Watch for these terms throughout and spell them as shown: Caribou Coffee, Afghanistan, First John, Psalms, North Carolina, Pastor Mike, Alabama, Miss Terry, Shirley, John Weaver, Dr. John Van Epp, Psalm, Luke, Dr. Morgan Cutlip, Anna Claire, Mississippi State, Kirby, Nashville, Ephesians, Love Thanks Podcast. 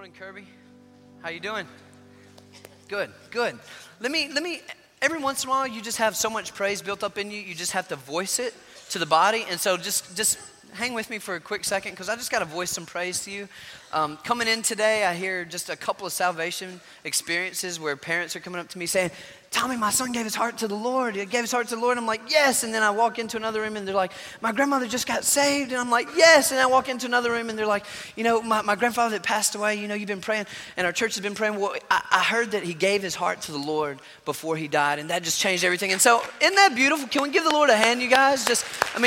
Morning, Kirby. How you doing? Good, good. Let me. Every once in a while, you just have so much praise built up in you. You just have to voice it to the body. And so just hang with me for a quick second, because I just got to voice some praise to you. Coming in today, I hear just a couple of salvation experiences where parents are coming up to me saying, "Tommy, my son gave his heart to the Lord. He gave his heart to the Lord." I'm like, "Yes." And then I walk into another room and they're like, "My grandmother just got saved." And I'm like, "Yes." And I walk into another room and they're like, "You know, my grandfather that passed away, you know, you've been praying and our church has been praying. Well, I heard that he gave his heart to the Lord before he died, and that just changed everything." And so isn't that beautiful? Can we give the Lord a hand, you guys?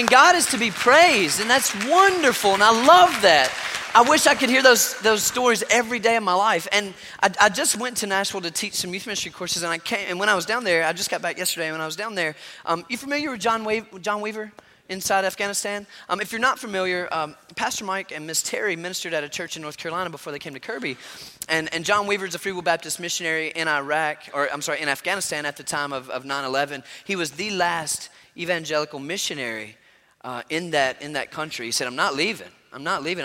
God is to be praised, and that's wonderful. And I love that. I wish I could hear those stories every day of my life. And I just went to Nashville to teach some youth ministry courses, and I came. And when I was down there, I just got back yesterday. When I was down there, you familiar with John Weaver inside Afghanistan? If you're not familiar, Pastor Mike and Miss Terry ministered at a church in North Carolina before they came to Kirby. And John Weaver's a Free Will Baptist missionary in Afghanistan at the time of 9/11. He was the last evangelical missionary in that country. He said, "I'm not leaving. I'm not doing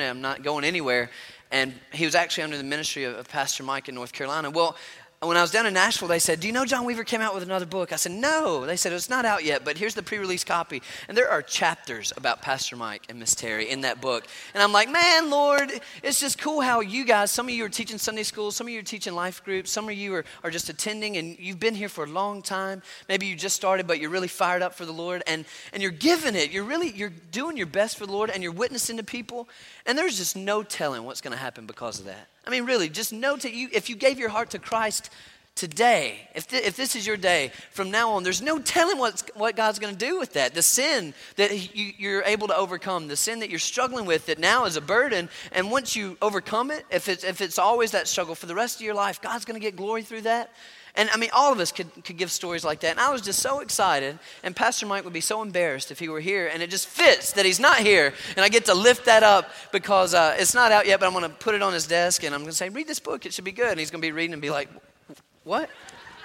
it. I'm not going anywhere." And he was actually under the ministry of Pastor Mike in North Carolina. Well, when I was down in Nashville, they said, "Do you know John Weaver came out with another book?" I said, "No." They said, "It's not out yet, but here's the pre-release copy." And there are chapters about Pastor Mike and Miss Terry in that book. And I'm like, "Man, Lord, it's just cool how you guys, some of you are teaching Sunday school, some of you are teaching life groups, some of you are just attending, and you've been here for a long time. Maybe you just started, but you're really fired up for the Lord, and you're giving it. You're doing your best for the Lord, and you're witnessing to people. And there's just no telling what's going to happen because of that. I mean, really, just know if you gave your heart to Christ today, if this is your day from now on, there's no telling what God's going to do with that. The sin that you're able to overcome, the sin that you're struggling with that now is a burden, and once you overcome it, if it's always that struggle for the rest of your life, God's going to get glory through that." And I mean, all of us could give stories like that. And I was just so excited. And Pastor Mike would be so embarrassed if he were here. And it just fits that he's not here. And I get to lift that up because it's not out yet, but I'm going to put it on his desk. And I'm going to say, "Read this book. It should be good." And he's going to be reading and be like, "What?"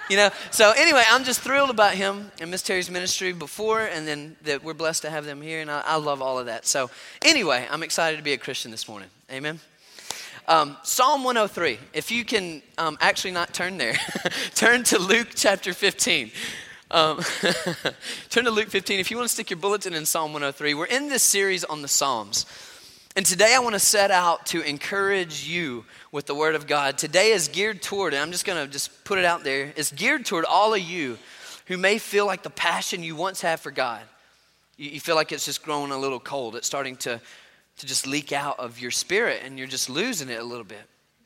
You know? So anyway, I'm just thrilled about him and Miss Terry's ministry before. And then that we're blessed to have them here. And I love all of that. So anyway, I'm excited to be a Christian this morning. Amen. Psalm 103, if you can actually not turn there, turn to Luke chapter 15. Turn to Luke 15. If you want to stick your bulletin in Psalm 103, we're in this series on the Psalms. And today I want to set out to encourage you with the Word of God. Today is geared toward, and I'm just going to just put it out there, it's geared toward all of you who may feel like the passion you once had for God. You feel like it's just growing a little cold. It's starting to just leak out of your spirit, and you're just losing it a little bit.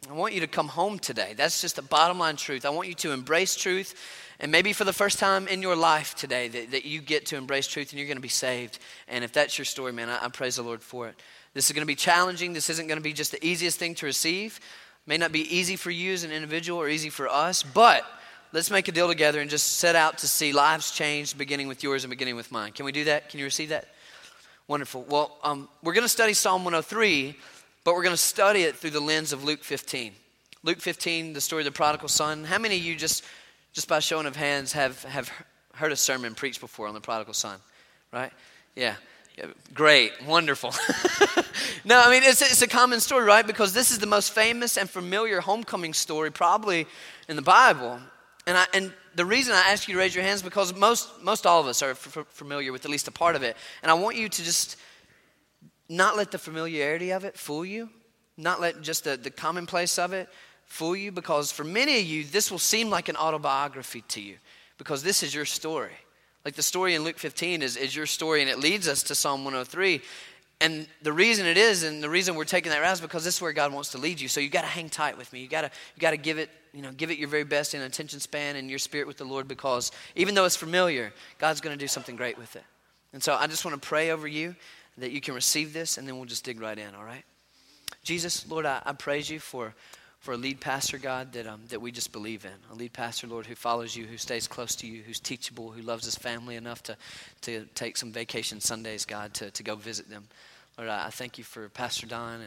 I want you to come home today. That's just the bottom line truth. I want you to embrace truth, and maybe for the first time in your life today that you get to embrace truth, and you're going to be saved. And if that's your story, man, I praise the Lord for it. This is going to be challenging. This isn't going to be just the easiest thing to receive. It may not be easy for you as an individual or easy for us, but let's make a deal together and just set out to see lives changed, beginning with yours and beginning with mine. Can we do that? Can you receive that? Wonderful. Well, we're going to study Psalm 103, but we're going to study it through the lens of Luke 15. Luke 15, the story of the prodigal son. How many of you, just by showing of hands, have heard a sermon preached before on the prodigal son? Right? Yeah. Great. Wonderful. No, I mean, it's a common story, right? Because this is the most famous and familiar homecoming story probably in the Bible. And the reason I ask you to raise your hands is because most all of us are familiar with at least a part of it. And I want you to just not let the familiarity of it fool you. Not let just the commonplace of it fool you. Because for many of you, this will seem like an autobiography to you. Because this is your story. Like the story in Luke 15 is your story, and it leads us to Psalm 103. And the reason it is, and the reason we're taking that route is because this is where God wants to lead you. So you got to hang tight with me. You got to give it, you know, give it your very best in attention span and your spirit with the Lord, because even though it's familiar, God's going to do something great with it. And so I just want to pray over you that you can receive this, and then we'll just dig right in, all right? Jesus, Lord, I praise you for a lead pastor, God, that we just believe in. A lead pastor, Lord, who follows you, who stays close to you, who's teachable, who loves his family enough to take some vacation Sundays, God, to go visit them. Lord, I thank you for Pastor Don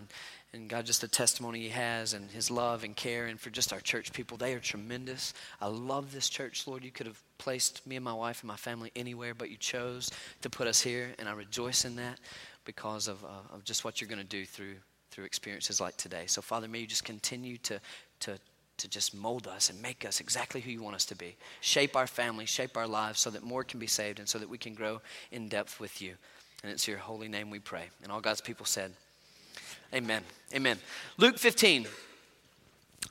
and God, just the testimony he has and his love and care, and for just our church people. They are tremendous. I love this church, Lord. You could have placed me and my wife and my family anywhere, but you chose to put us here, and I rejoice in that because of just what you're going to do through through experiences like today. So, Father, may you just continue to just mold us and make us exactly who you want us to be. Shape our family, shape our lives so that more can be saved and so that we can grow in depth with you. And it's your holy name we pray. And all God's people said, amen. Amen. Luke 15.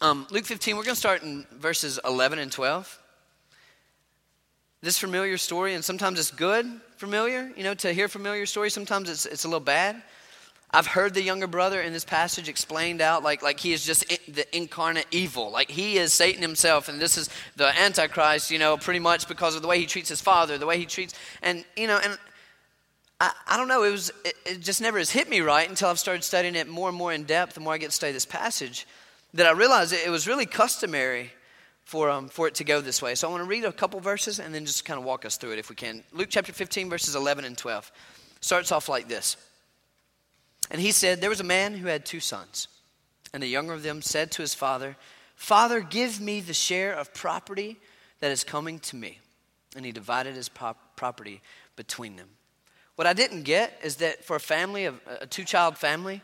We're going to start in verses 11 and 12. This familiar story, and sometimes it's good familiar, you know, to hear familiar stories. Sometimes it's a little bad. I've heard the younger brother in this passage explained out like he is just the incarnate evil. Like he is Satan himself, and this is the Antichrist, you know, pretty much because of the way he treats his father, the way he treats, and, you know, and I don't know, it just never has hit me right until I've started studying it more and more in depth the more I get to study this passage, that I realized it was really customary for it to go this way. So I want to read a couple verses and then just kind of walk us through it if we can. Luke chapter 15, verses 11 and 12. Starts off like this. And he said, there was a man who had 2 sons. And the younger of them said to his father, Father, give me the share of property that is coming to me. And he divided his property between them. What I didn't get is that for a family, a 2-child family,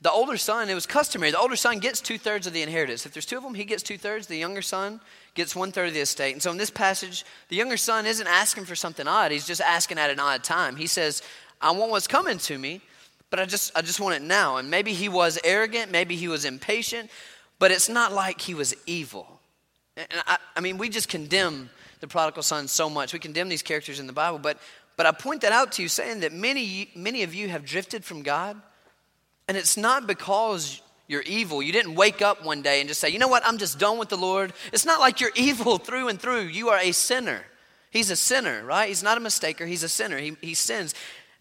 the older son, it was customary. The older son gets 2/3 of the inheritance. If there's 2 of them, he gets 2/3. The younger son gets 1/3 of the estate. And so in this passage, the younger son isn't asking for something odd. He's just asking at an odd time. He says, I want what's coming to me, but I just want it now. And maybe he was arrogant. Maybe he was impatient. But it's not like he was evil. And I mean, we just condemn the prodigal son so much. We condemn these characters in the Bible. But I point that out to you saying that many of you have drifted from God. And it's not because you're evil. You didn't wake up one day and just say, you know what, I'm just done with the Lord. It's not like you're evil through and through. You are a sinner. He's a sinner, right? He's not a mistaker. He's a sinner. He sins.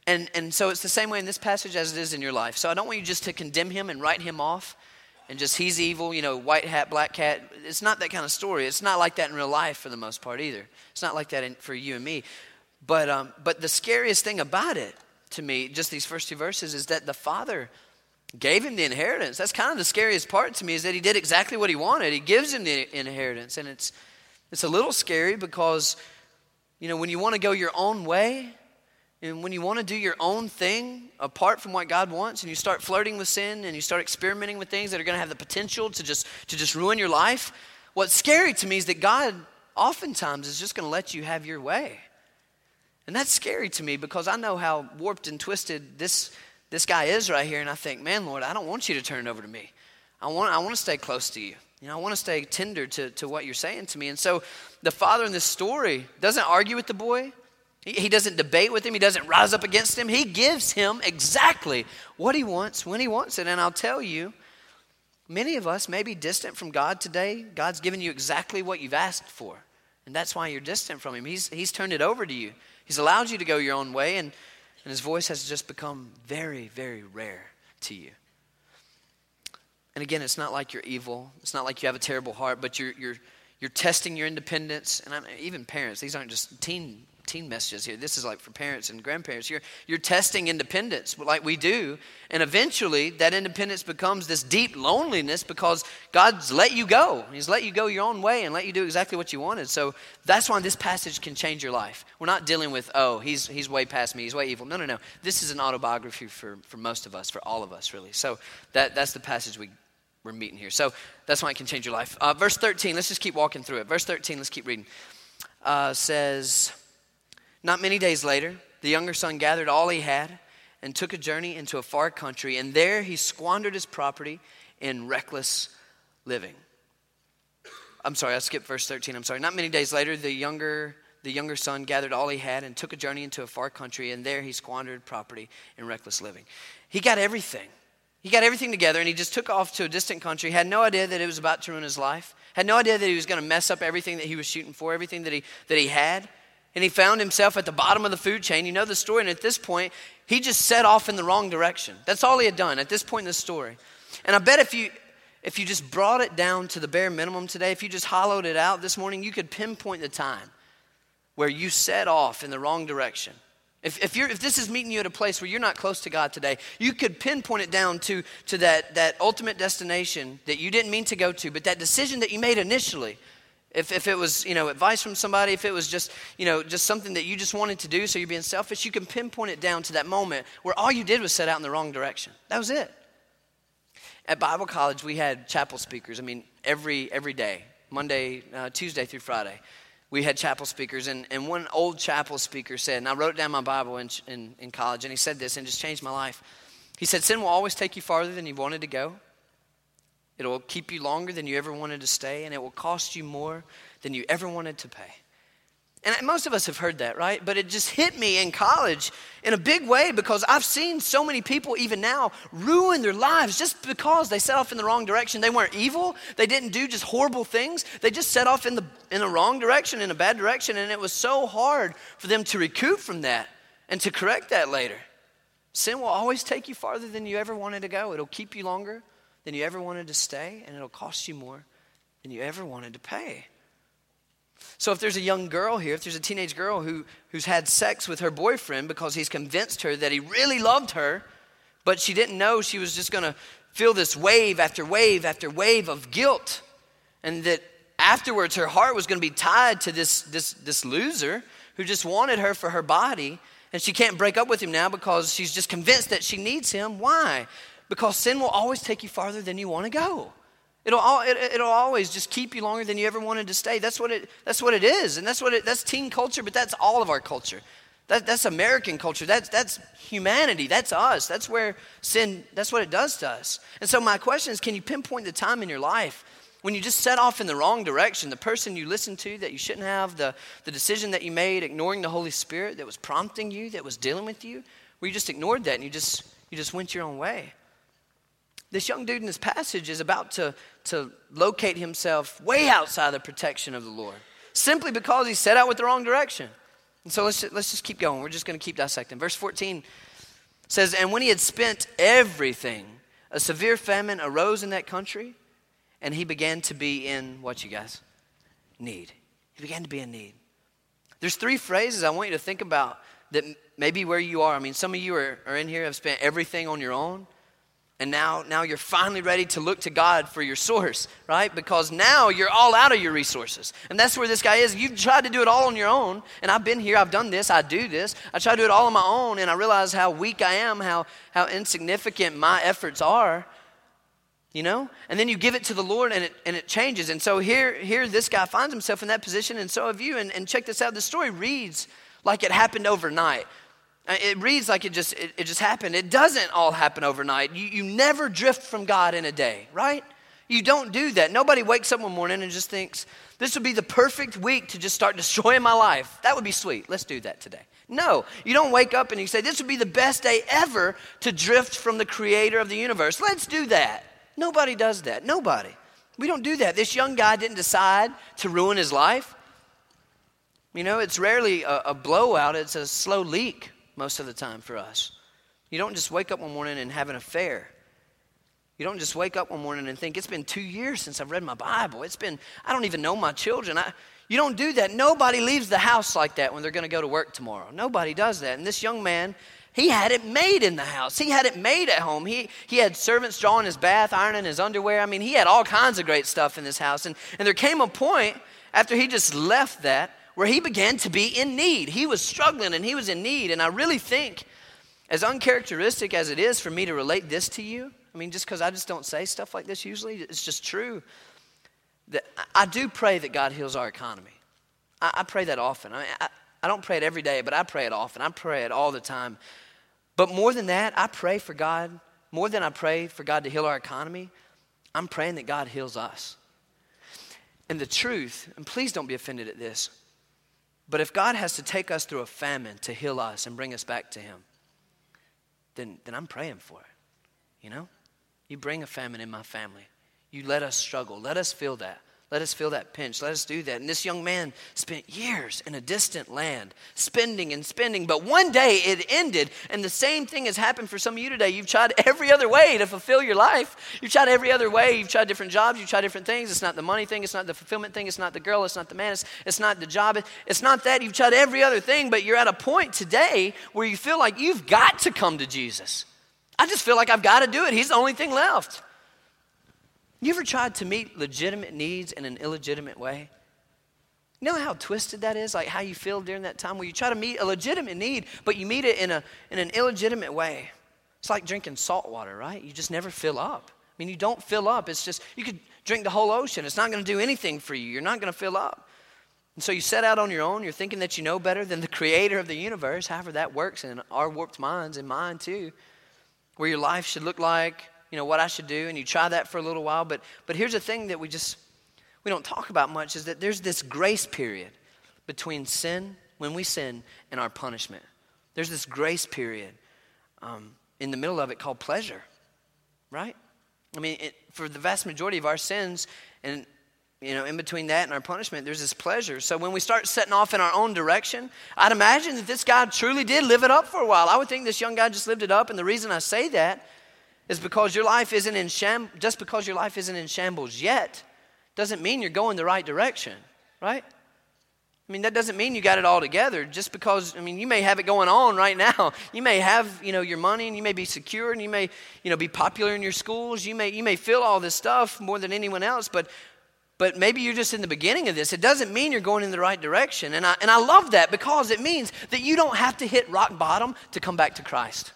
And so it's the same way in this passage as it is in your life. So I don't want you just to condemn him and write him off and just he's evil, you know, white hat, black cat. It's not that kind of story. It's not like that in real life for the most part either. It's not like that for you and me. But the scariest thing about it to me, just these first 2 verses, is that the father gave him the inheritance. That's kind of the scariest part to me, is that he did exactly what he wanted. He gives him the inheritance. And it's a little scary because, you know, when you want to go your own way and when you want to do your own thing apart from what God wants and you start flirting with sin and you start experimenting with things that are going to have the potential to just ruin your life, what's scary to me is that God oftentimes is just going to let you have your way. And that's scary to me because I know how warped and twisted this guy is right here, and I think, man, Lord, I don't want you to turn it over to me. I want to stay close to you. You know, I want to stay tender to what you're saying to me. And so the father in this story doesn't argue with the boy. He doesn't debate with him. He doesn't rise up against him. He gives him exactly what he wants when he wants it. And I'll tell you, many of us may be distant from God today. God's given you exactly what you've asked for, and that's why you're distant from him. He's turned it over to you. He's allowed you to go your own way, and his voice has just become very, very rare to you. And again, it's not like you're evil. It's not like you have a terrible heart, but you're testing your independence. And even parents, these aren't just teen messages here. This is like for parents and grandparents. You're testing independence like we do. And eventually, that independence becomes this deep loneliness because God's let you go. He's let you go your own way and let you do exactly what you wanted. So that's why this passage can change your life. We're not dealing with, oh, he's way past me. He's way evil. No. This is an autobiography for most of us, for all of us, really. So that's the passage we're meeting here. So that's why it can change your life. Verse 13, let's just keep walking through it. Verse 13, let's keep reading. Says... Not many days later, the younger son gathered all he had and took a journey into a far country, and there he squandered his property in reckless living. I'm sorry, I skipped verse 13. I'm sorry. Not many days later, the younger son gathered all he had and took a journey into a far country, and there he squandered property in reckless living. He got everything. He got everything together, and he just took off to a distant country, had no idea that it was about to ruin his life, had no idea that he was going to mess up everything that he was shooting for, everything that he had. And he found himself at the bottom of the food chain. You know the story. And at this point, he just set off in the wrong direction. That's all he had done at this point in the story. And I bet if you just brought it down to the bare minimum today, if you just hollowed it out this morning, you could pinpoint the time where you set off in the wrong direction. If this is meeting you at a place where you're not close to God today, you could pinpoint it down to that ultimate destination that you didn't mean to go to, but that decision that you made initially. If it was, you know, advice from somebody, if it was just, you know, just something that you just wanted to do, so you're being selfish, you can pinpoint it down to that moment where all you did was set out in the wrong direction. That was it. at Bible college, we had chapel speakers. I mean, every day, Monday, Tuesday through Friday, we had chapel speakers. And one old chapel speaker said, and I wrote down my Bible in college, and he said this, and just changed my life. He said, sin will always take you farther than you wanted to go. It will keep you longer than you ever wanted to stay, and it will cost you more than you ever wanted to pay. And most of us have heard that, right? But it just hit me in college in a big way, because I've seen so many people even now ruin their lives just because they set off in the wrong direction. They weren't evil. They didn't do just horrible things. They just set off in the wrong direction, in a bad direction, and it was so hard for them to recoup from that and to correct that later. Sin will always take you farther than you ever wanted to go. It'll keep you longer than you ever wanted to stay, and it'll cost you more than you ever wanted to pay. So if there's a young girl here, if there's a teenage girl who's had sex with her boyfriend because he's convinced her that he really loved her, but she didn't know, she was just going to feel this wave after wave after wave of guilt, and that afterwards her heart was going to be tied to this loser who just wanted her for her body, and she can't break up with him now because she's just convinced that she needs him. Why? Because sin will always take you farther than you want to go. It'll always just keep you longer than you ever wanted to stay. That's what it is, and that's teen culture. But that's all of our culture. That's American culture. That's humanity. That's us. That's where sin. That's what it does to us. And so my question is, can you pinpoint the time in your life when you just set off in the wrong direction? The person you listened to that you shouldn't have, the decision that you made, ignoring the Holy Spirit that was prompting you, that was dealing with you, where you just ignored that and you just went your own way. This young dude in this passage is about to locate himself way outside the protection of the Lord, simply because he set out with the wrong direction. And so let's just keep going. We're just going to keep dissecting. Verse 14 says, and when he had spent everything, a severe famine arose in that country, and he began to be in, what you guys? Need. He began to be in need. There's three phrases I want you to think about that maybe where you are. I mean, some of you are in here, have spent everything on your own. And now you're finally ready to look to God for your source, right? Because now you're all out of your resources. And that's where this guy is. You've tried to do it all on your own. And I've been here. I've done this. I do this. I try to do it all on my own. And I realize how weak I am, how insignificant my efforts are, you know? And then you give it to the Lord, and it changes. And so here this guy finds himself in that position, and so have you. And check this out. The story reads like it happened overnight. It reads like it just happened. It doesn't all happen overnight. You never drift from God in a day, right? You don't do that. Nobody wakes up one morning and just thinks, this would be the perfect week to just start destroying my life. That would be sweet. Let's do that today. No, you don't wake up and you say, this would be the best day ever to drift from the creator of the universe. Let's do that. Nobody does that. Nobody. We don't do that. This young guy didn't decide to ruin his life. You know, it's rarely a blowout. It's a slow leak. Most of the time for us. You don't just wake up one morning and have an affair. You don't just wake up one morning and think, it's been 2 years since I've read my Bible. It's been, I don't even know my children. You don't do that. Nobody leaves the house like that when they're going to go to work tomorrow. Nobody does that. And this young man, he had it made in the house. He had it made at home. He had servants drawing his bath, ironing his underwear. I mean, he had all kinds of great stuff in this house. And there came a point after he just left that where he began to be in need. He was struggling and he was in need. And I really think, as uncharacteristic as it is for me to relate this to you, I mean, just because I just don't say stuff like this usually, it's just true, that I do pray that God heals our economy. I pray that often. I mean, I don't pray it every day, but I pray it often. I pray it all the time. But more than that, I pray for God. More than I pray for God to heal our economy, I'm praying that God heals us. And the truth, and please don't be offended at this, but if God has to take us through a famine to heal us and bring us back to him, then I'm praying for it, you know? You bring a famine in my family. You let us struggle. Let us feel that. Let us feel that pinch. Let us do that. And this young man spent years in a distant land, spending and spending. But one day it ended, and the same thing has happened for some of you today. You've tried every other way to fulfill your life. You've tried every other way. You've tried different jobs. You've tried different things. It's not the money thing. It's not the fulfillment thing. It's not the girl. It's not the man. It's not the job. It's not that. You've tried every other thing, but you're at a point today where you feel like you've got to come to Jesus. I just feel like I've got to do it. He's the only thing left. You ever tried to meet legitimate needs in an illegitimate way? You know how twisted that is? Like how you feel during that time where you try to meet a legitimate need, but you meet it in an illegitimate way. It's like drinking salt water, right? You just never fill up. I mean, you don't fill up. It's just, you could drink the whole ocean. It's not going to do anything for you. You're not going to fill up. And so you set out on your own. You're thinking that you know better than the creator of the universe, however that works in our warped minds and mine too, where your life should look like, you know, what I should do. And you try that for a little while. But here's the thing that we don't talk about much is that there's this grace period between sin, when we sin, and our punishment. There's this grace period in the middle of it called pleasure, right? I mean, for the vast majority of our sins, and you know, in between that and our punishment, there's this pleasure. So when we start setting off in our own direction, I'd imagine that this guy truly did live it up for a while. I would think this young guy just lived it up, and the reason I say that is because your life isn't in just because your life isn't in shambles yet, doesn't mean you're going the right direction, right? I mean, that doesn't mean you got it all together just because, I mean, you may have it going on right now. You may have, you know, your money, and you may be secure, and you may, you know, be popular in your schools. You may feel all this stuff more than anyone else, but maybe you're just in the beginning of this. It doesn't mean you're going in the right direction. And I love that because it means that you don't have to hit rock bottom to come back to Christ.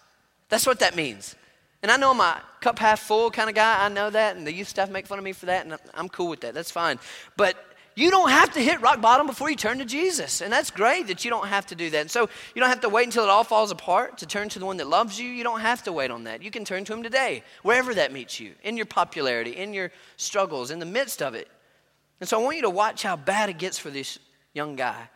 That's what that means. And I know I'm a cup half full kind of guy. I know that, and the youth staff make fun of me for that, and I'm cool with that. That's fine. But you don't have to hit rock bottom before you turn to Jesus. And that's great that you don't have to do that. And so you don't have to wait until it all falls apart to turn to the one that loves you. You don't have to wait on that. You can turn to him today, wherever that meets you, in your popularity, in your struggles, in the midst of it. And so I want you to watch how bad it gets for this young guy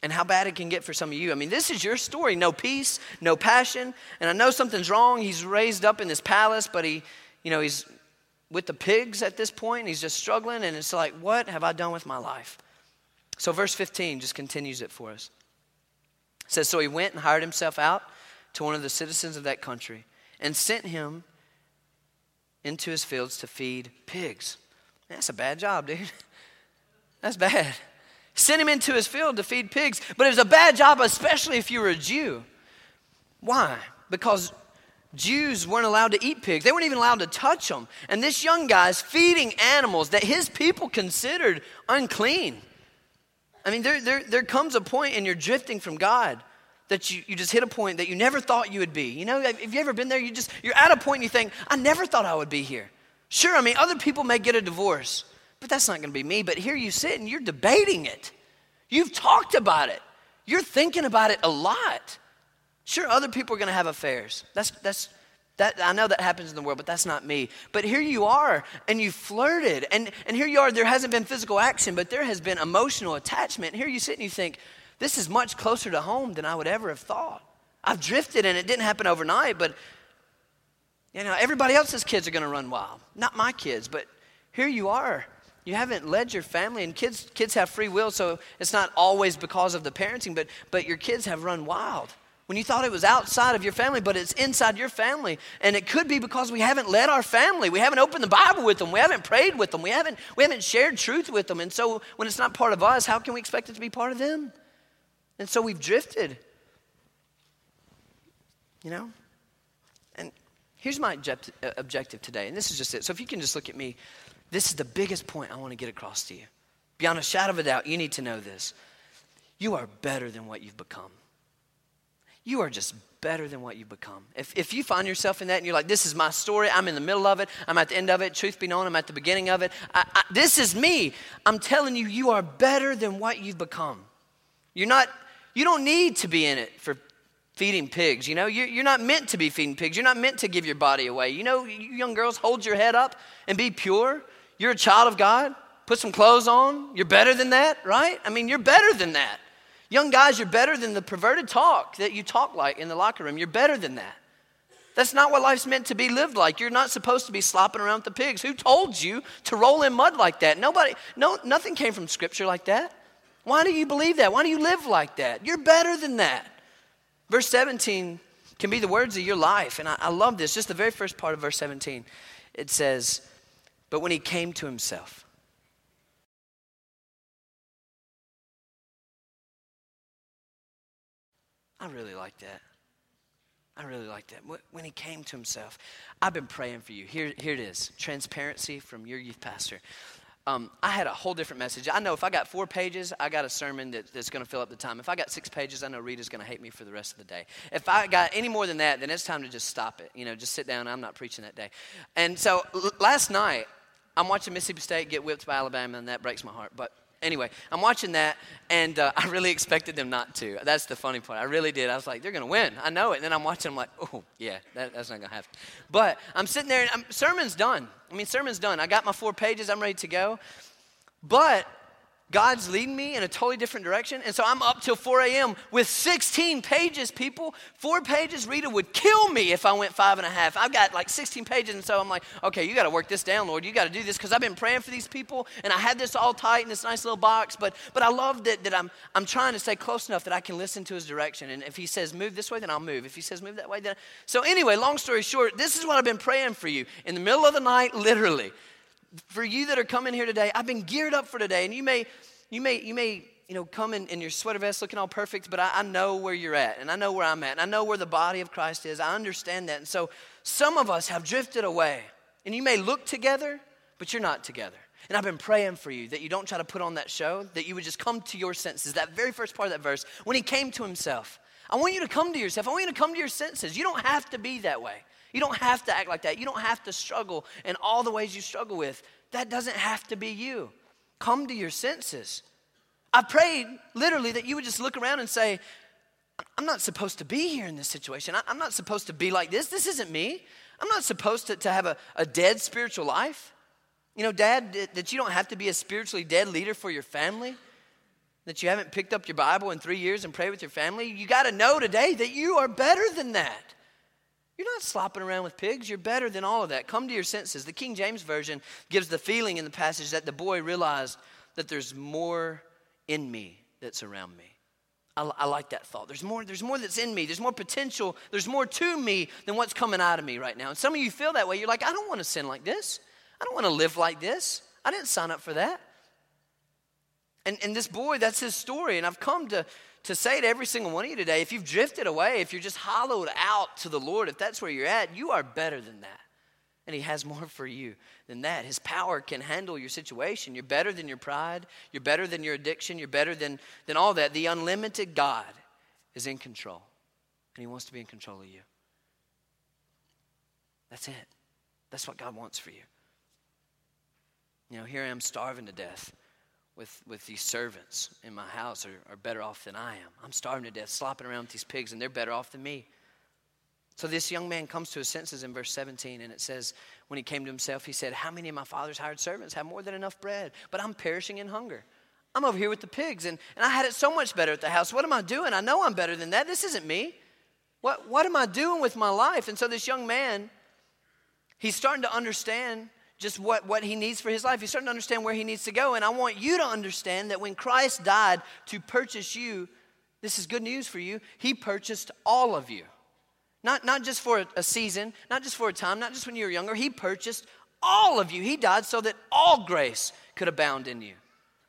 and how bad it can get for some of you. I mean, this is your story. No peace, no passion. And I know something's wrong. He's raised up in this palace, but he, you know, he's with the pigs at this point, and he's just struggling, and it's like, what have I done with my life? So verse 15 just continues it for us. It says, so he went and hired himself out to one of the citizens of that country and sent him into his fields to feed pigs. That's a bad job, dude. That's bad. Sent him into his field to feed pigs, but it was a bad job, especially if you were a Jew. Why? Because Jews weren't allowed to eat pigs. They weren't even allowed to touch them. And this young guy's feeding animals that his people considered unclean. I mean, there comes a point in your drifting from God that you just hit a point that you never thought you would be. You know, have you ever been there? You're at a point and you think, I never thought I would be here. Sure, I mean, other people may get a divorce, but that's not going to be me. But here you sit and you're debating it. You've talked about it. You're thinking about it a lot. Sure, other people are going to have affairs. That I know that happens in the world, but that's not me. But here you are, and you flirted. And here you are, there hasn't been physical action, but there has been emotional attachment. And here you sit and you think, this is much closer to home than I would ever have thought. I've drifted, and it didn't happen overnight, but you know, everybody else's kids are going to run wild. Not my kids, but here you are. You haven't led your family, and kids have free will, so it's not always because of the parenting, but your kids have run wild. When you thought it was outside of your family, but it's inside your family. And it could be because we haven't led our family. We haven't opened the Bible with them. We haven't prayed with them. We haven't shared truth with them. And so when it's not part of us, how can we expect it to be part of them? And so we've drifted. You know? And here's my objective today. And this is just it. So if you can just look at me. This is the biggest point I want to get across to you. Beyond a shadow of a doubt, you need to know this. You are better than what you've become. You are just better than what you become. If you find yourself in that and you're like, this is my story, I'm in the middle of it, I'm at the end of it, truth be known, I'm at the beginning of it, this is me. I'm telling you, you are better than what you've become. You don't need to be in it for feeding pigs, you know. You're not meant to be feeding pigs. You're not meant to give your body away. You know, you young girls, hold your head up and be pure. You're a child of God. Put some clothes on. You're better than that, right? I mean, you're better than that. Young guys, you're better than the perverted talk that you talk like in the locker room. You're better than that. That's not what life's meant to be lived like. You're not supposed to be slopping around with the pigs. Who told you to roll in mud like that? Nothing came from Scripture like that. Why do you believe that? Why do you live like that? You're better than that. Verse 17 can be the words of your life. And I love this. Just the very first part of verse 17. It says, but when he came to himself. I really like that. I really like that. When he came to himself, I've been praying for you. Here it is. Transparency from your youth pastor. I had a whole different message. I know if I got 4 pages, I got a sermon that's going to fill up the time. If I got 6 pages, I know Rita's going to hate me for the rest of the day. If I got any more than that, then it's time to just stop it. You know, just sit down. I'm not preaching that day. And so last night, I'm watching Mississippi State get whipped by Alabama, and that breaks my heart. But anyway, I'm watching that, and I really expected them not to. That's the funny part. I really did. I was like, they're going to win. I know it. And then I'm watching. I'm like, oh, yeah, that's not going to happen. But I'm sitting there, and sermon's done. Sermon's done. I got my 4 pages. I'm ready to go. But God's leading me in a totally different direction. And so I'm up till 4 a.m. with 16 pages, people. 4 pages, Rita would kill me if I went 5.5. I've got like 16 pages. And so I'm like, okay, you got to work this down, Lord. You got to do this because I've been praying for these people. And I had this all tight in this nice little box. But I love that I'm trying to stay close enough that I can listen to his direction. And if he says move this way, then I'll move. If he says move that way, then. So anyway, long story short, this is what I've been praying for you in the middle of the night, literally. For you that are coming here today, I've been geared up for today, and you may come in your sweater vest looking all perfect, but I know where you're at, and I know where I'm at, and I know where the body of Christ is. I understand that, and so some of us have drifted away, and you may look together, but you're not together. And I've been praying for you that you don't try to put on that show, that you would just come to your senses. That very first part of that verse, when he came to himself, I want you to come to yourself. I want you to come to your senses. You don't have to be that way. You don't have to act like that. You don't have to struggle in all the ways you struggle with. That doesn't have to be you. Come to your senses. I prayed literally that you would just look around and say, I'm not supposed to be here in this situation. I'm not supposed to be like this. This isn't me. I'm not supposed to have a dead spiritual life. You know, Dad, that you don't have to be a spiritually dead leader for your family, that you haven't picked up your Bible in 3 years and prayed with your family. You got to know today that you are better than that. You're not slopping around with pigs. You're better than all of that. Come to your senses. The King James Version gives the feeling in the passage that the boy realized that there's more in me that's around me. I like that thought. There's more that's in me. There's more potential. There's more to me than what's coming out of me right now. And some of you feel that way. You're like, I don't want to sin like this. I don't want to live like this. I didn't sign up for that. And this boy, that's his story. And I've come to say to every single one of you today, if you've drifted away, if you're just hollowed out to the Lord, if that's where you're at, you are better than that. And he has more for you than that. His power can handle your situation. You're better than your pride. You're better than your addiction. You're better than all that. The unlimited God is in control. And he wants to be in control of you. That's it. That's what God wants for you. You know, here I am starving to death. With these servants in my house are better off than I am. I'm starving to death, slopping around with these pigs, and they're better off than me. So this young man comes to his senses in verse 17, and it says, when he came to himself, he said, how many of my father's hired servants have more than enough bread? But I'm perishing in hunger. I'm over here with the pigs, and I had it so much better at the house. What am I doing? I know I'm better than that. This isn't me. What am I doing with my life? And so this young man, he's starting to understand just what he needs for his life. He's starting to understand where he needs to go. And I want you to understand that when Christ died to purchase you, this is good news for you, he purchased all of you. Not just for a season, not just for a time, not just when you were younger. He purchased all of you. He died so that all grace could abound in you.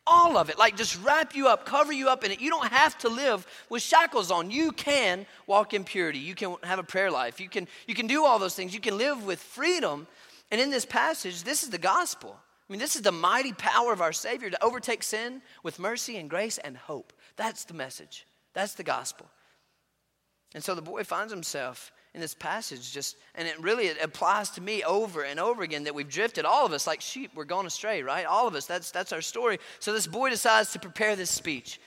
All of it. Like just wrap you up, cover you up in it. You don't have to live with shackles on. You can walk in purity. You can have a prayer life. You can do all those things. You can live with freedom. And in this passage, this is the gospel. This is the mighty power of our Savior to overtake sin with mercy and grace and hope. That's the message. That's the gospel. And so the boy finds himself in this passage and it applies to me over and over again that we've drifted. All of us, like sheep, we're gone astray, right? All of us, that's our story. So this boy decides to prepare this speech,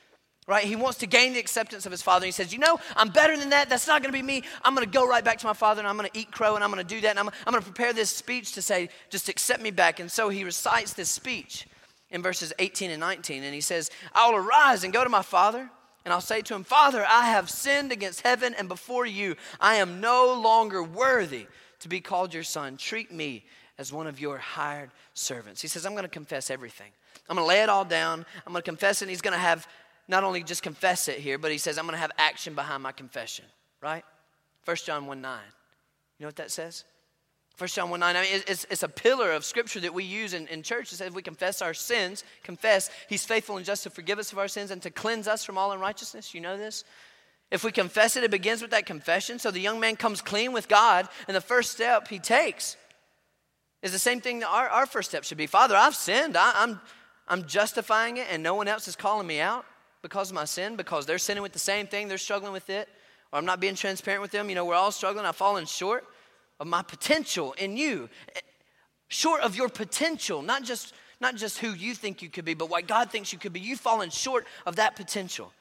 right? He wants to gain the acceptance of his father. He says, I'm better than that. That's not going to be me. I'm going to go right back to my father, and I'm going to eat crow, and I'm going to do that. And I'm going to prepare this speech to say, just accept me back. And so he recites this speech in verses 18 and 19. And he says, I'll arise and go to my father, and I'll say to him, Father, I have sinned against heaven and before you. I am no longer worthy to be called your son. Treat me as one of your hired servants. He says, I'm going to confess everything. I'm going to lay it all down. I'm going to confess it. And he's going to have not only just confess it here, but he says, I'm going to have action behind my confession, right? First John 1:9. You know what that says? First John 1:9. It's a pillar of scripture that we use in church. It says we confess our sins, he's faithful and just to forgive us of our sins and to cleanse us from all unrighteousness. You know this? If we confess it, it begins with that confession. So the young man comes clean with God, and the first step he takes is the same thing that our first step should be. Father, I've sinned. I'm justifying it, and no one else is calling me out because of my sin, because they're sinning with the same thing. They're struggling with it, or I'm not being transparent with them. You know, we're all struggling. I've fallen short of my potential in you, short of your potential, not just who you think you could be, but what God thinks you could be. You've fallen short of that potential,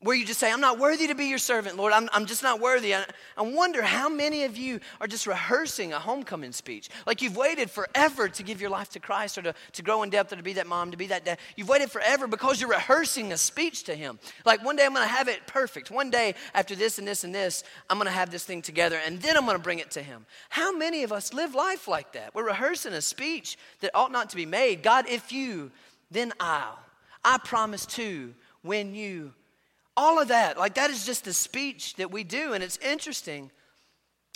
where you just say, I'm not worthy to be your servant, Lord. I'm just not worthy. I wonder how many of you are just rehearsing a homecoming speech. Like you've waited forever to give your life to Christ, or to grow in depth, or to be that mom, to be that dad. You've waited forever because you're rehearsing a speech to him. Like, one day I'm going to have it perfect. One day after this and this and this, I'm going to have this thing together, and then I'm going to bring it to him. How many of us live life like that? We're rehearsing a speech that ought not to be made. God, if you, then I'll. I promise to when you. All of that, like, that is just the speech that we do. And it's interesting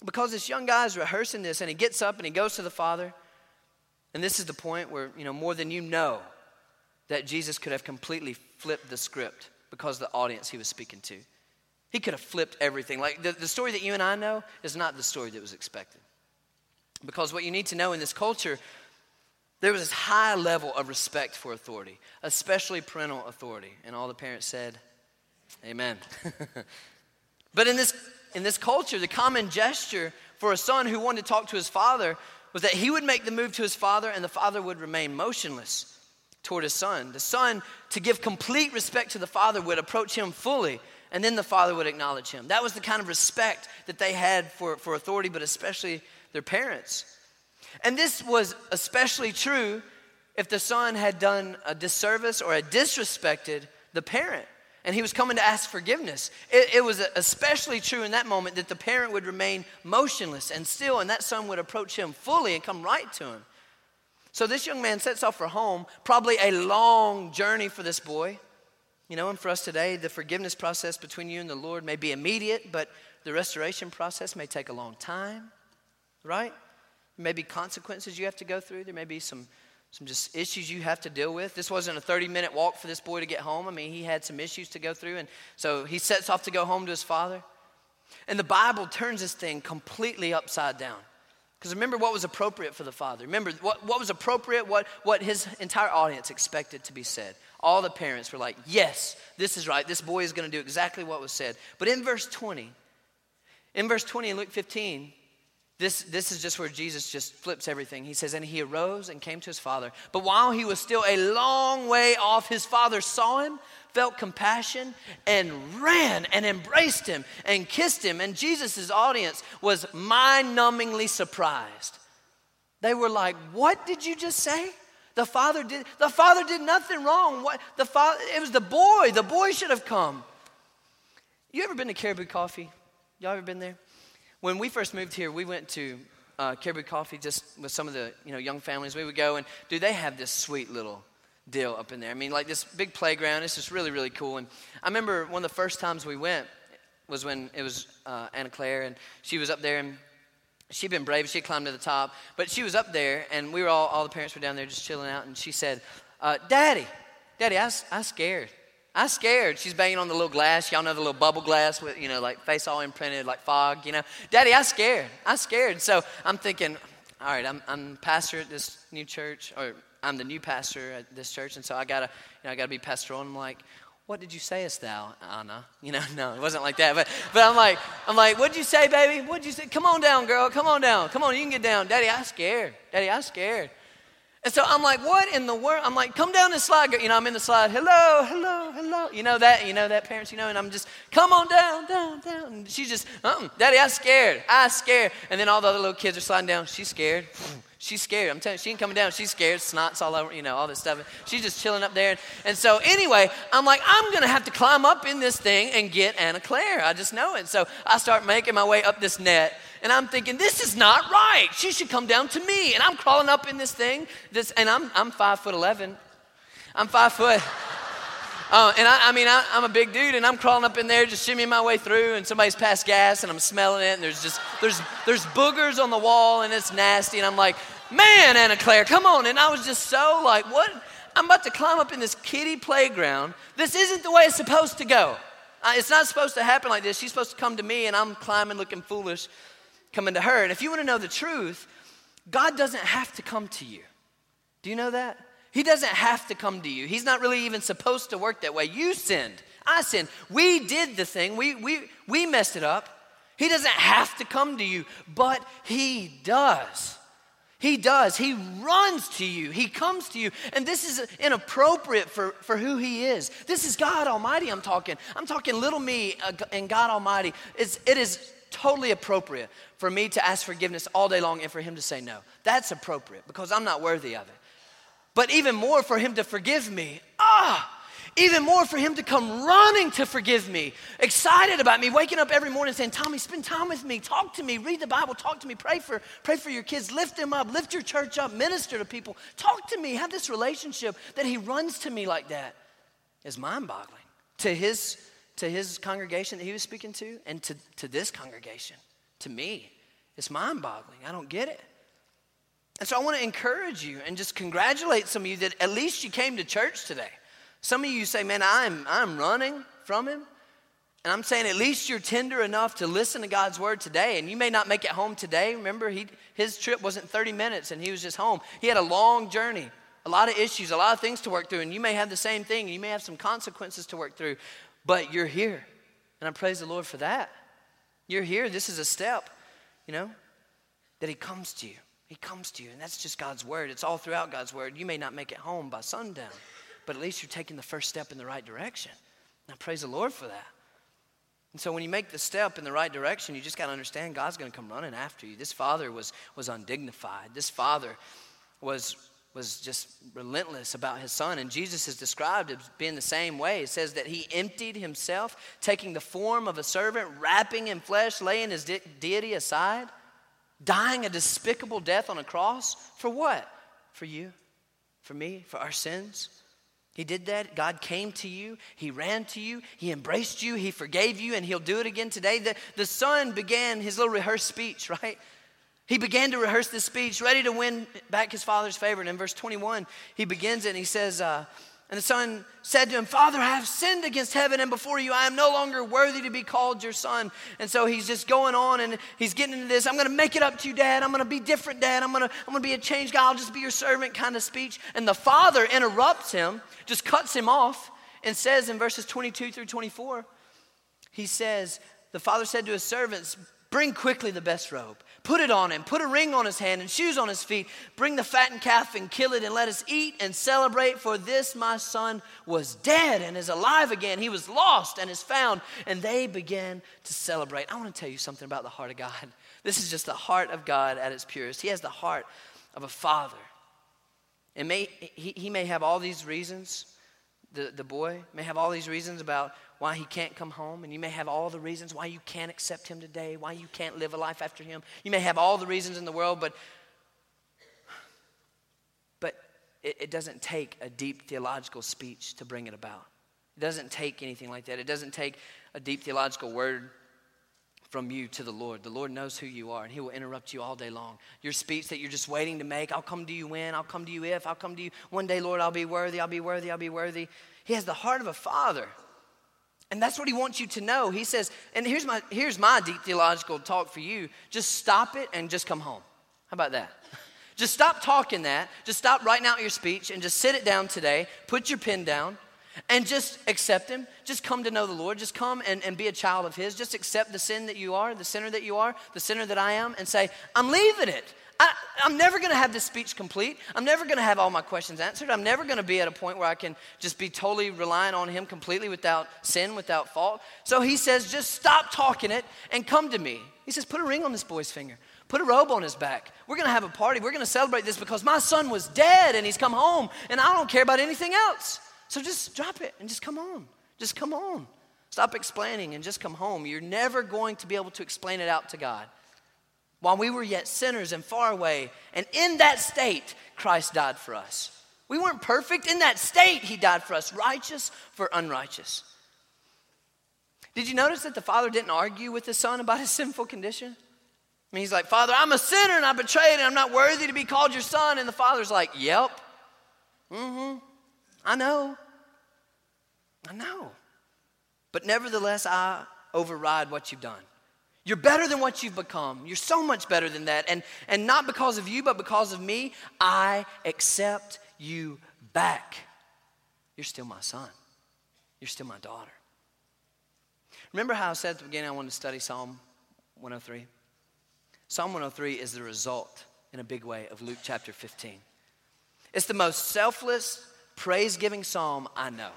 because this young guy is rehearsing this, and he gets up and he goes to the Father. And this is the point where, you know, more than you know, that Jesus could have completely flipped the script because of the audience he was speaking to. He could have flipped everything. Like, the story that you and I know is not the story that was expected. Because what you need to know in this culture, there was this high level of respect for authority, especially parental authority. And all the parents said, amen. But in this culture, the common gesture for a son who wanted to talk to his father was that he would make the move to his father, and the father would remain motionless toward his son. The son, to give complete respect to the father, would approach him fully, and then the father would acknowledge him. That was the kind of respect that they had for authority, but especially their parents. And this was especially true if the son had done a disservice or had disrespected the parent, and he was coming to ask forgiveness. It was especially true in that moment that the parent would remain motionless and still, and that son would approach him fully and come right to him. So this young man sets off for home, probably a long journey for this boy. You know, and for us today, the forgiveness process between you and the Lord may be immediate, but the restoration process may take a long time, right? There may be consequences you have to go through. There may be some just issues you have to deal with. This wasn't a 30-minute walk for this boy to get home. I mean, he had some issues to go through, and so he sets off to go home to his father. And the Bible turns this thing completely upside down. Because remember what was appropriate for the father. Remember what was appropriate, what his entire audience expected to be said. All the parents were like, yes, this is right. This boy is going to do exactly what was said. But in verse 20 in Luke 15, This is just where Jesus just flips everything. He says, and he arose and came to his father. But while he was still a long way off, his father saw him, felt compassion, and ran and embraced him and kissed him. And Jesus' audience was mind-numbingly surprised. They were like, what did you just say? The father did nothing wrong. It was the boy. The boy should have come. You ever been to Caribou Coffee? Y'all ever been there? When we first moved here, we went to Caribou Coffee just with some of the young families. We would go, and dude, they have this sweet little deal up in there. I mean, like, this big playground. It's just really, really cool. And I remember one of the first times we went was when it was Anna Claire, and she was up there, and she'd been brave. She climbed to the top, but she was up there, and we were all the parents were down there just chilling out, and she said, Daddy, I'm scared. I scared. She's banging on the little glass. Y'all know the little bubble glass with, like, face all imprinted, like fog, Daddy, I scared. I scared. So I'm thinking, all right, I'm pastor at this new church, or I'm the new pastor at this church, and so I gotta be pastoral. And I'm like, what did you say, thou, Anna? No, it wasn't like that. But I'm like, what'd you say, baby? What'd you say? Come on down, girl. Come on down. Come on, you can get down. Daddy, I scared. Daddy, I scared. And so I'm like, what in the world? I'm like, come down this slide. I'm in the slide. Hello, hello, hello. You know that parents, and I'm just, come on down. And she's just, Daddy, I scared. And then all the other little kids are sliding down. She's scared. I'm telling you, she ain't coming down. She's scared. Snot's all over, all this stuff. She's just chilling up there. And so anyway, I'm like, I'm going to have to climb up in this thing and get Anna Claire. I just know it. So I start making my way up this net. And I'm thinking, this is not right. She should come down to me. And I'm crawling up in this thing. And I'm 5'11". I'm 5 foot. I'm a big dude, and I'm crawling up in there, just shimmying my way through. And somebody's passed gas, and I'm smelling it. And there's boogers on the wall, and it's nasty. And I'm like, man, Anna Claire, come on. And I was just so like, what? I'm about to climb up in this kiddie playground. This isn't the way it's supposed to go. It's not supposed to happen like this. She's supposed to come to me, and I'm climbing, looking foolish, coming to her. And if you want to know the truth, God doesn't have to come to you. Do you know that? He doesn't have to come to you. He's not really even supposed to work that way. You sinned. I sinned. We did the thing. We messed it up. He doesn't have to come to you, but he does. He does. He runs to you. He comes to you. And this is inappropriate for who he is. This is God Almighty I'm talking. I'm talking little me and God Almighty. It is totally appropriate for me to ask forgiveness all day long and for him to say no. That's appropriate because I'm not worthy of it. But even more for him to forgive me. Even more for him to come running to forgive me, excited about me, waking up every morning saying, Tommy, spend time with me, talk to me, read the Bible, talk to me, pray for your kids, lift them up, lift your church up, minister to people, talk to me, have this relationship that he runs to me like that is mind-boggling to his congregation that he was speaking to and to this congregation, to me. It's mind-boggling. I don't get it. And so I want to encourage you and just congratulate some of you that at least you came to church today. Some of you say, man, I'm running from him. And I'm saying at least you're tender enough to listen to God's word today. And you may not make it home today. Remember, his trip wasn't 30 minutes and he was just home. He had a long journey, a lot of issues, a lot of things to work through. And you may have the same thing. You may have some consequences to work through. But you're here. And I praise the Lord for that. You're here. This is a step, that he comes to you. He comes to you. And that's just God's word. It's all throughout God's word. You may not make it home by sundown. But at least you're taking the first step in the right direction. Now, praise the Lord for that. And so when you make the step in the right direction, you just got to understand God's going to come running after you. This father was undignified. This father was just relentless about his son. And Jesus is described as being the same way. It says that he emptied himself, taking the form of a servant, wrapping in flesh, laying his deity aside, dying a despicable death on a cross. For what? For you, for me, for our sins. He did that. God came to you. He ran to you. He embraced you. He forgave you, and he'll do it again today. The son began his little rehearsed speech, right? He began to rehearse this speech, ready to win back his father's favor. And in verse 21, he begins it, and he says, and the son said to him, Father, I have sinned against heaven and before you. I am no longer worthy to be called your son. And so he's just going on and he's getting into this. I'm going to make it up to you, Dad. I'm going to be different, Dad. I'm going to be a changed guy. I'll just be your servant kind of speech. And the father interrupts him, just cuts him off and says in verses 22 through 24, he says, the father said to his servants, bring quickly the best robe. Put it on him. Put a ring on his hand and shoes on his feet. Bring the fattened calf and kill it and let us eat and celebrate. For this my son was dead and is alive again. He was lost and is found. And they began to celebrate. I want to tell you something about the heart of God. This is just the heart of God at its purest. He has the heart of a father. And he may have all these reasons. The boy may have all these reasons about why he can't come home, and you may have all the reasons why you can't accept him today, why you can't live a life after him. You may have all the reasons in the world, but it doesn't take a deep theological speech to bring it about. It doesn't take anything like that. It doesn't take a deep theological word from you to the Lord. The Lord knows who you are, and he will interrupt you all day long. Your speech that you're just waiting to make, I'll come to you when, I'll come to you if, I'll come to you one day, Lord, I'll be worthy, I'll be worthy, I'll be worthy. He has the heart of a father, and that's what he wants you to know. He says, and here's my deep theological talk for you. Just stop it and just come home. How about that? Just stop talking that. Just stop writing out your speech and just sit it down today. Put your pen down. And just accept him. Just come to know the Lord. Just come and be a child of his. Just accept the sin that you are, the sinner that you are, the sinner that I am, and say, I'm leaving it. I'm never going to have this speech complete. I'm never going to have all my questions answered. I'm never going to be at a point where I can just be totally reliant on him completely without sin, without fault. So he says, just stop talking it and come to me. He says, put a ring on this boy's finger. Put a robe on his back. We're going to have a party. We're going to celebrate this because my son was dead and he's come home and I don't care about anything else. So just drop it and just come home. Just come home. Stop explaining and just come home. You're never going to be able to explain it out to God. While we were yet sinners and far away, and in that state, Christ died for us. We weren't perfect. In that state, he died for us, righteous for unrighteous. Did you notice that the father didn't argue with the son about his sinful condition? I mean, he's like, Father, I'm a sinner and I betrayed and I'm not worthy to be called your son. And the father's like, yep, I know. But nevertheless, I override what you've done. You're better than what you've become. You're so much better than that. And not because of you, but because of me, I accept you back. You're still my son. You're still my daughter. Remember how I said at the beginning I wanted to study Psalm 103? Psalm 103 is the result, in a big way, of Luke chapter 15. It's the most selfless, praise-giving psalm I know.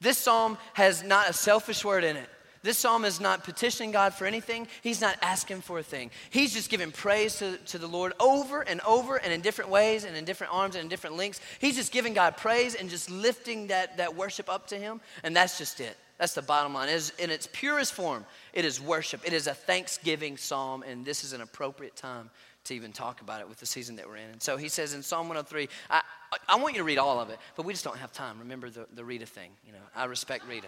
This psalm has not a selfish word in it. This psalm is not petitioning God for anything. He's not asking for a thing. He's just giving praise to the Lord over and over and in different ways and in different arms and in different links. He's just giving God praise and just lifting that worship up to him. And that's just it. That's the bottom line. It is, in its purest form, it is worship. It is a thanksgiving psalm, and this is an appropriate time to even talk about it with the season that we're in. And so he says in Psalm 103, I want you to read all of it, but we just don't have time. Remember the Rita thing. You know, I respect Rita.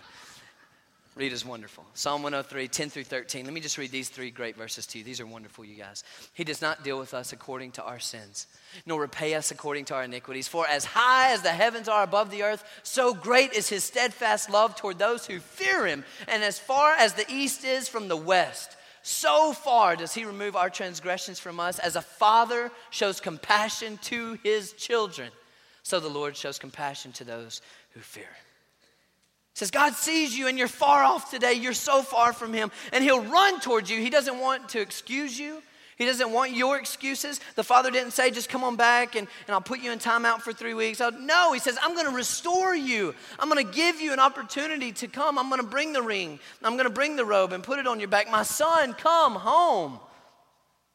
Rita's wonderful. Psalm 103, 10 through 13. Let me just read these three great verses to you. These are wonderful, you guys. He does not deal with us according to our sins, nor repay us according to our iniquities. For as high as the heavens are above the earth, so great is his steadfast love toward those who fear him. And as far as the east is from the west, so far does he remove our transgressions from us. As a father shows compassion to his children, so the Lord shows compassion to those who fear him. Says, God sees you and you're far off today. You're so far from him, and he'll run towards you. He doesn't want to excuse you. He doesn't want your excuses. The Father didn't say, just come on back and I'll put you in time out for 3 weeks. No, he says, I'm going to restore you. I'm going to give you an opportunity to come. I'm going to bring the ring. I'm going to bring the robe and put it on your back. My son, come home.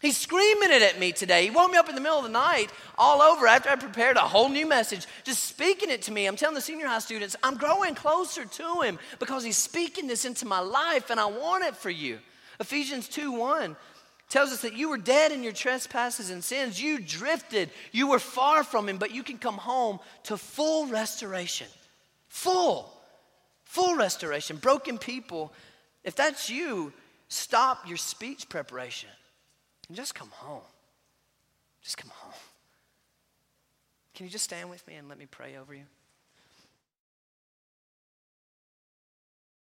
He's screaming it at me today. He woke me up in the middle of the night all over after I prepared a whole new message, just speaking it to me. I'm telling the senior high students, I'm growing closer to him because he's speaking this into my life, and I want it for you. Ephesians 2:1 tells us that you were dead in your trespasses and sins. You drifted. You were far from him, but you can come home to full restoration. Full restoration. Broken people, if that's you, stop your speech preparation. And just come home. Just come home. Can you just stand with me and let me pray over you?